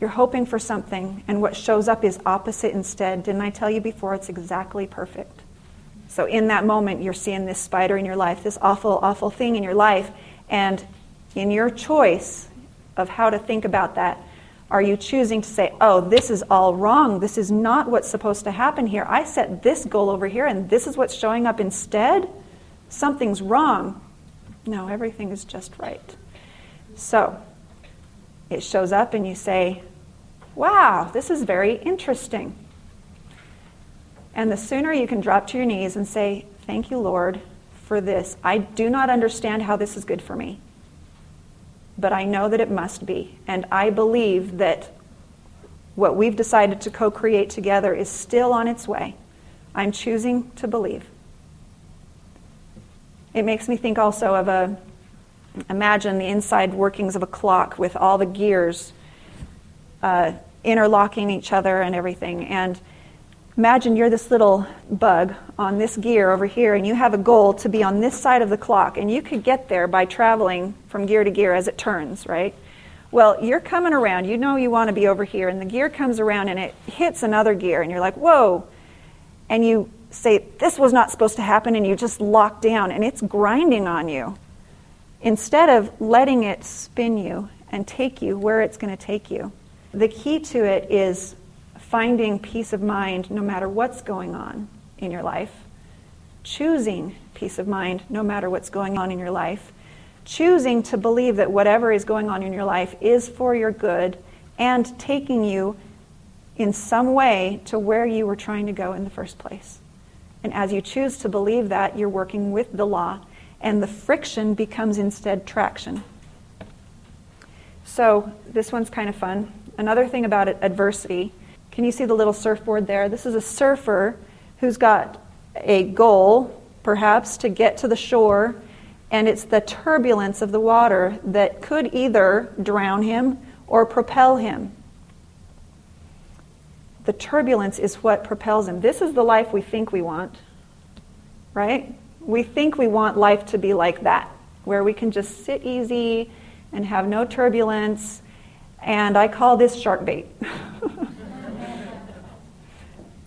You're hoping for something, and what shows up is opposite instead. Didn't I tell you before? It's exactly perfect. So in that moment, you're seeing this spider in your life, this awful, awful thing in your life, and in your choice of how to think about that, are you choosing to say, oh, this is all wrong. This is not what's supposed to happen here. I set this goal over here, and this is what's showing up instead. Something's wrong. No, everything is just right. So it shows up, and you say, wow, this is very interesting. And the sooner you can drop to your knees and say, thank you, Lord, for this. I do not understand how this is good for me, but I know that it must be. And I believe that what we've decided to co-create together is still on its way. I'm choosing to believe. It makes me think also of imagine the inside workings of a clock with all the gears interlocking each other and everything. And imagine you're this little bug on this gear over here, and you have a goal to be on this side of the clock, and you could get there by traveling from gear to gear as it turns, right? Well, you're coming around. You know you want to be over here, and the gear comes around, and it hits another gear, and you're like, whoa. And you say, this was not supposed to happen, and you just lock down, and it's grinding on you. Instead of letting it spin you and take you where it's going to take you, the key to it is finding peace of mind no matter what's going on in your life, choosing peace of mind no matter what's going on in your life, choosing to believe that whatever is going on in your life is for your good and taking you in some way to where you were trying to go in the first place. And as you choose to believe that, you're working with the law, and the friction becomes instead traction. So this one's kind of fun. Another thing about it, adversity. Can you see the little surfboard there? This is a surfer who's got a goal, perhaps, to get to the shore, and it's the turbulence of the water that could either drown him or propel him. The turbulence is what propels him. This is the life we think we want, right? We think we want life to be like that, where we can just sit easy and have no turbulence, and I call this shark bait.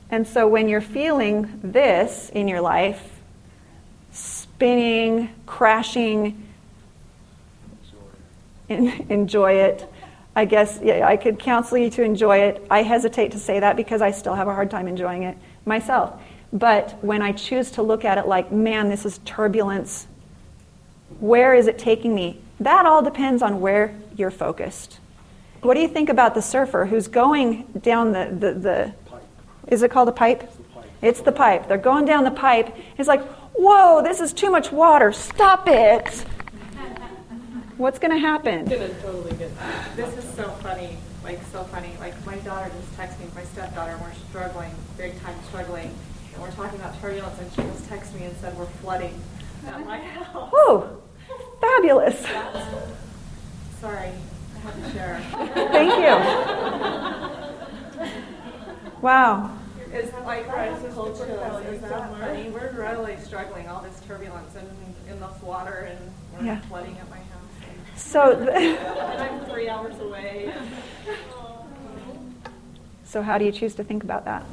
And so when you're feeling this in your life, spinning, crashing, enjoy it. I guess I could counsel you to enjoy it. I hesitate to say that because I still have a hard time enjoying it myself. But when I choose to look at it like, man, this is turbulence. Where is it taking me? That all depends on where you're focused. What do you think about the surfer who's going down the is it called a pipe? It's the pipe. They're going down the pipe. It's like, whoa, this is too much water. Stop it. What's going to happen? I'm going to totally get that. This is so funny. Like, my daughter just texted me, my stepdaughter, and we're struggling, and we're talking about turbulence, and she just texted me and said, we're flooding at my house. Oh, fabulous. Sorry. I had to share. Thank you. Wow. It's like culture is that we're really struggling, all this turbulence in the water, and we're flooding at my house. And and I'm 3 hours away. So how do you choose to think about that?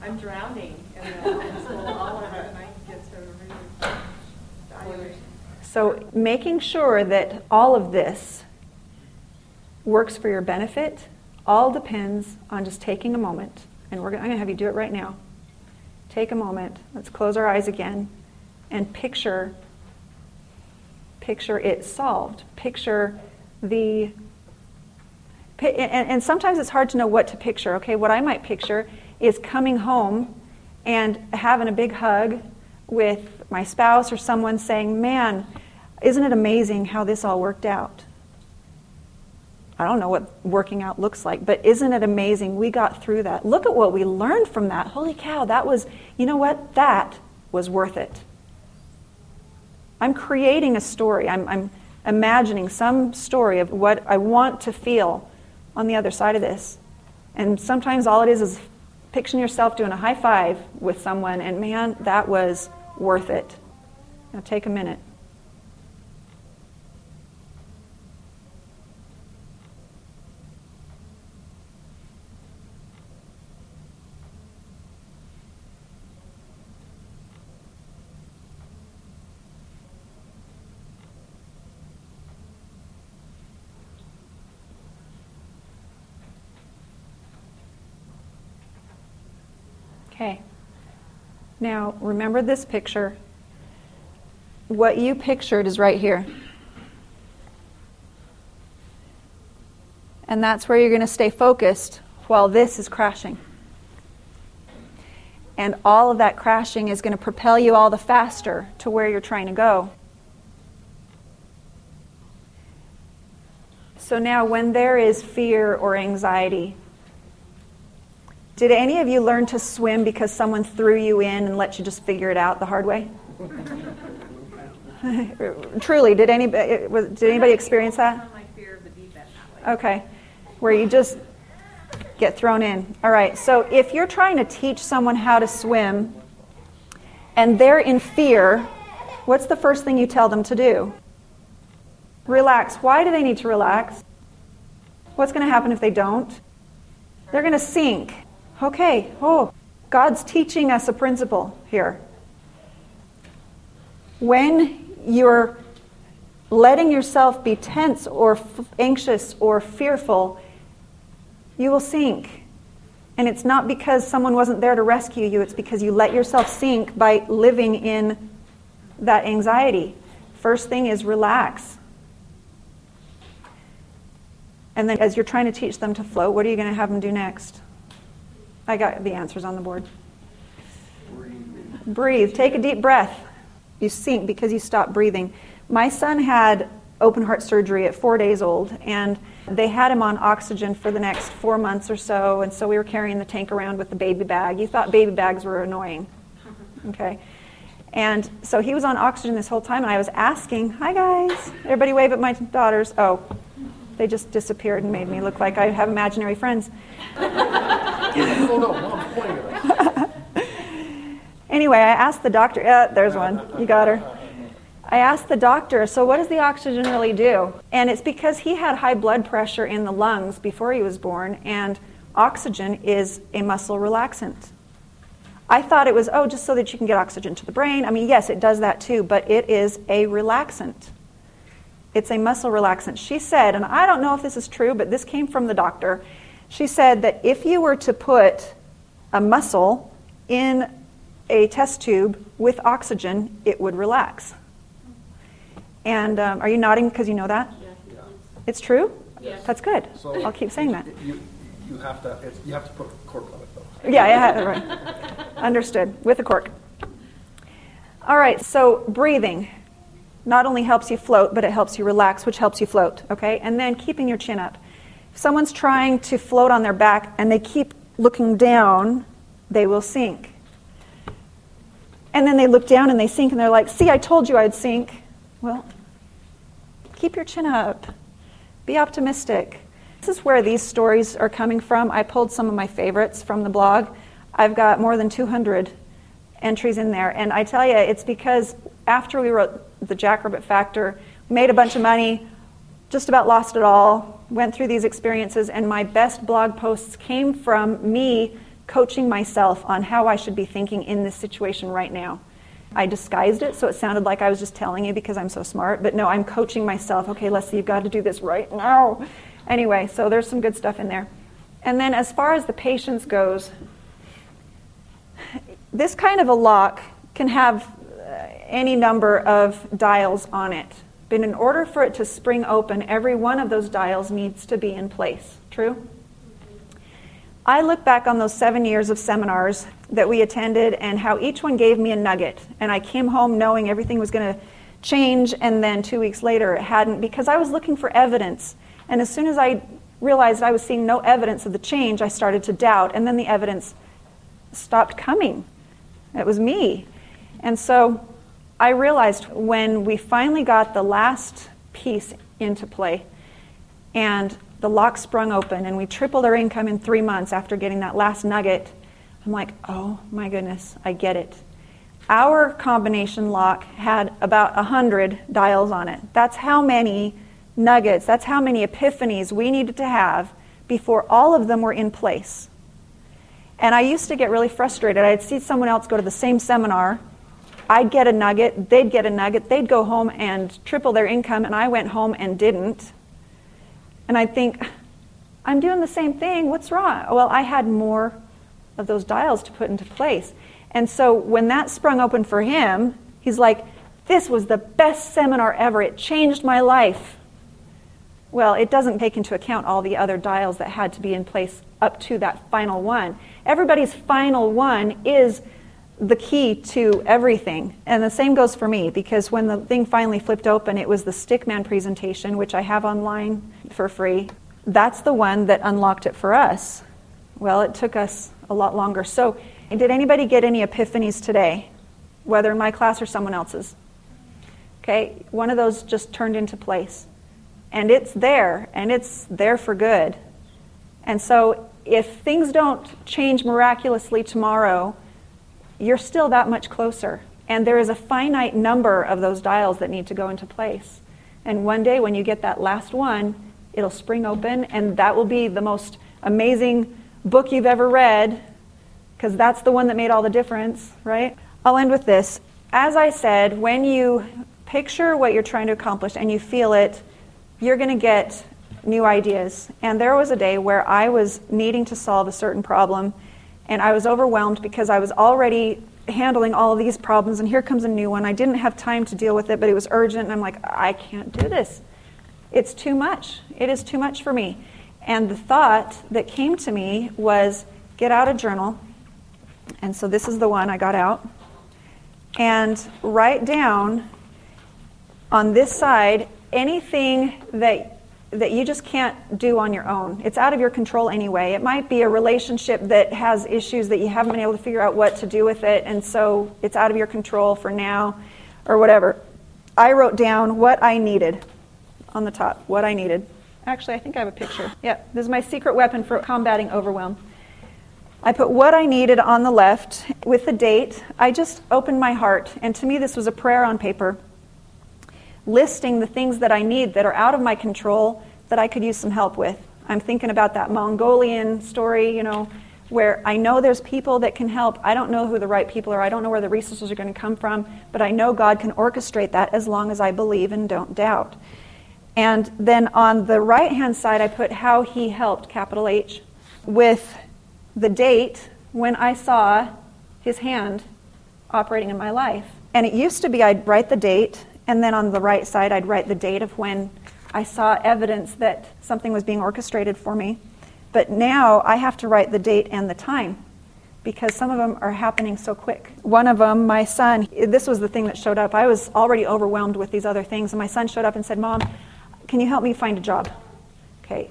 I'm drowning in all of it, and I get to reevaluate. So making sure that all of this works for your benefit all depends on just taking a moment, and I'm going to have you do it right now. Take a moment. Let's close our eyes again, and picture it solved. Picture the, and sometimes it's hard to know what to picture. Okay, what I might picture is coming home and having a big hug with my spouse or someone, saying, "Man, isn't it amazing how this all worked out?" I don't know what working out looks like, but isn't it amazing? We got through that. Look at what we learned from that. Holy cow, that was worth it. I'm creating a story. I'm imagining some story of what I want to feel on the other side of this. And sometimes all it is picturing yourself doing a high five with someone, and man, that was worth it. Now take a minute. Okay, now remember this picture. What you pictured is right here. And that's where you're going to stay focused while this is crashing. And all of that crashing is going to propel you all the faster to where you're trying to go. So now when there is fear or anxiety, did any of you learn to swim because someone threw you in and let you just figure it out the hard way? Truly, did anybody experience that? Okay, where you just get thrown in. All right, so if you're trying to teach someone how to swim and they're in fear, what's the first thing you tell them to do? Relax. Why do they need to relax? What's going to happen if they don't? They're going to sink. Okay, God's teaching us a principle here. When you're letting yourself be tense or anxious or fearful, you will sink. And it's not because someone wasn't there to rescue you, it's because you let yourself sink by living in that anxiety. First thing is relax. And then as you're trying to teach them to float, what are you going to have them do next? I got the answers on the board. Breathe. Take a deep breath. You sink because you stop breathing. My son had open heart surgery at 4 days old, and they had him on oxygen for the next 4 months or so, and so we were carrying the tank around with the baby bag. You thought baby bags were annoying. Okay. And so he was on oxygen this whole time, and I was asking, "Hi, guys. Everybody wave at my daughters." Oh, they just disappeared and made me look like I have imaginary friends. Anyway, I asked the doctor, there's one, you got her. I asked the doctor, so what does the oxygen really do? And it's because he had high blood pressure in the lungs before he was born, and oxygen is a muscle relaxant. I thought it was, just so that you can get oxygen to the brain. I mean, yes, it does that too, but it is a relaxant. It's a muscle relaxant. She said, and I don't know if this is true, but this came from the doctor. She said that if you were to put a muscle in a test tube with oxygen, it would relax. And are you nodding because you know that? Yeah. It's true? Yes. That's good. So I'll keep saying that. You have to put a cork on it, though. Yeah, right. Understood. With a cork. All right, so breathing not only helps you float, but it helps you relax, which helps you float, okay? And then keeping your chin up. If someone's trying to float on their back and they keep looking down, they will sink. And then they look down and they sink and they're like, "See, I told you I'd sink." Well, keep your chin up. Be optimistic. This is where these stories are coming from. I pulled some of my favorites from the blog. I've got more than 200 entries in there. And I tell you, it's because after we wrote The Jackrabbit Factor, made a bunch of money, just about lost it all, went through these experiences, and my best blog posts came from me coaching myself on how I should be thinking in this situation right now. I disguised it so it sounded like I was just telling you because I'm so smart, but no, I'm coaching myself. Okay, Leslie, you've got to do this right now. Anyway, so there's some good stuff in there. And then as far as the patience goes, this kind of a lock can have any number of dials on it. But in order for it to spring open, every one of those dials needs to be in place. True? I look back on those 7 years of seminars that we attended and how each one gave me a nugget. And I came home knowing everything was going to change, and then 2 weeks later it hadn't, because I was looking for evidence. And as soon as I realized I was seeing no evidence of the change, I started to doubt, and then the evidence stopped coming. It was me. And so I realized when we finally got the last piece into play and the lock sprung open and we tripled our income in 3 months after getting that last nugget, I'm like, oh my goodness, I get it. Our combination lock had about 100 dials on it. That's how many nuggets, that's how many epiphanies we needed to have before all of them were in place. And I used to get really frustrated. I'd see someone else go to the same seminar. I'd get a nugget, they'd get a nugget, they'd go home and triple their income, and I went home and didn't. And I'd think, I'm doing the same thing, what's wrong? Well, I had more of those dials to put into place. And so when that sprung open for him, he's like, this was the best seminar ever, it changed my life. Well, it doesn't take into account all the other dials that had to be in place up to that final one. Everybody's final one is the key to everything. And the same goes for me, because when the thing finally flipped open, it was the Stickman presentation, which I have online for free. That's the one that unlocked it for us. Well, it took us a lot longer. So did anybody get any epiphanies today, whether in my class or someone else's? Okay, one of those just turned into place. And it's there for good. And so if things don't change miraculously tomorrow, you're still that much closer. And there is a finite number of those dials that need to go into place. And one day when you get that last one, it'll spring open, and that will be the most amazing book you've ever read, because that's the one that made all the difference, right? I'll end with this. As I said, when you picture what you're trying to accomplish and you feel it, you're going to get new ideas. And there was a day where I was needing to solve a certain problem, and I was overwhelmed because I was already handling all of these problems, and here comes a new one. I didn't have time to deal with it, but it was urgent, and I'm like, I can't do this. It's too much. It is too much for me. And the thought that came to me was, get out a journal. And so this is the one I got out. And write down on this side anything that you just can't do on your own. It's out of your control anyway. It might be a relationship that has issues that you haven't been able to figure out what to do with it, and so it's out of your control for now or whatever. I wrote down what I needed on the top, what I needed. Actually, I think I have a picture. Yeah, this is my secret weapon for combating overwhelm. I put what I needed on the left with the date. I just opened my heart, and to me this was a prayer on paper, listing the things that I need that are out of my control that I could use some help with. I'm thinking about that Mongolian story, where I know there's people that can help. I don't know who the right people are. I don't know where the resources are going to come from, but I know God can orchestrate that as long as I believe and don't doubt. And then on the right-hand side, I put how he helped, capital H, with the date when I saw his hand operating in my life. And it used to be I'd write the date, and then on the right side, I'd write the date of when I saw evidence that something was being orchestrated for me. But now I have to write the date and the time, because some of them are happening so quick. One of them, my son, this was the thing that showed up. I was already overwhelmed with these other things, and my son showed up and said, Mom, can you help me find a job? Okay.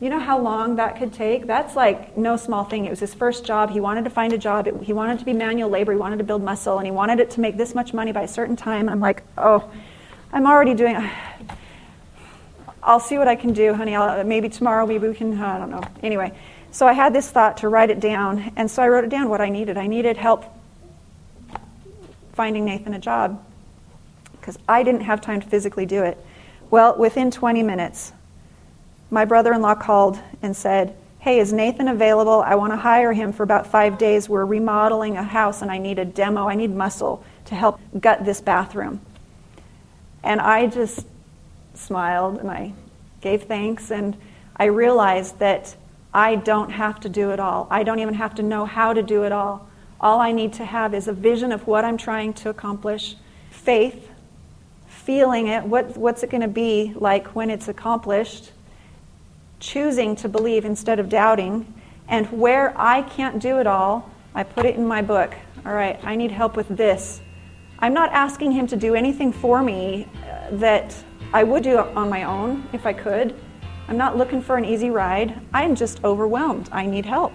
You know how long that could take? That's like no small thing. It was his first job. He wanted to find a job. He wanted to be manual labor. He wanted to build muscle, and he wanted it to make this much money by a certain time. I'm like, oh, I'm already doing it. I'll see what I can do, honey. Maybe tomorrow, maybe we can, I don't know. Anyway, so I had this thought to write it down, and so I wrote it down what I needed. I needed help finding Nathan a job because I didn't have time to physically do it. Well, within 20 minutes, my brother-in-law called and said, hey, is Nathan available? I want to hire him for about 5 days. We're remodeling a house, and I need a demo. I need muscle to help gut this bathroom. And I just smiled, and I gave thanks, and I realized that I don't have to do it all. I don't even have to know how to do it all. All I need to have is a vision of what I'm trying to accomplish, faith, feeling it, what's it going to be like when it's accomplished, choosing to believe instead of doubting, and where I can't do it all, I put it in my book. All right, I need help with this. I'm not asking him to do anything for me that I would do on my own if I could. I'm not looking for an easy ride. I'm just overwhelmed. I need help.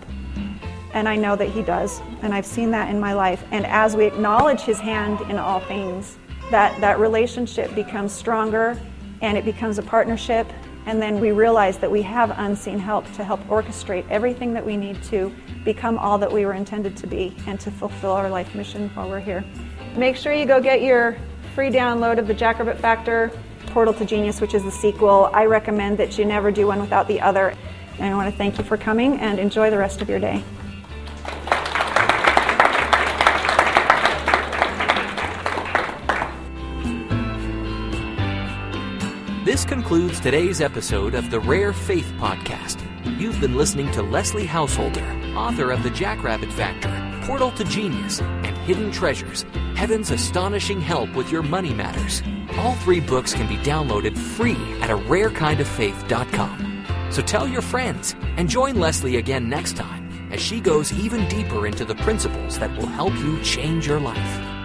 And I know that he does, and I've seen that in my life. And as we acknowledge his hand in all things, that relationship becomes stronger, and it becomes a partnership. And then we realize that we have unseen help to help orchestrate everything that we need to become all that we were intended to be and to fulfill our life mission while we're here. Make sure you go get your free download of The Jackrabbit Factor, Portal to Genius, which is the sequel. I recommend that you never do one without the other. And I want to thank you for coming, and enjoy the rest of your day. This concludes today's episode of the Rare Faith Podcast. You've been listening to Leslie Householder, author of The Jackrabbit Factor, Portal to Genius, and Hidden Treasures, Heaven's Astonishing Help with Your Money Matters. All three books can be downloaded free at ararekindoffaith.com. So tell your friends and join Leslie again next time as she goes even deeper into the principles that will help you change your life.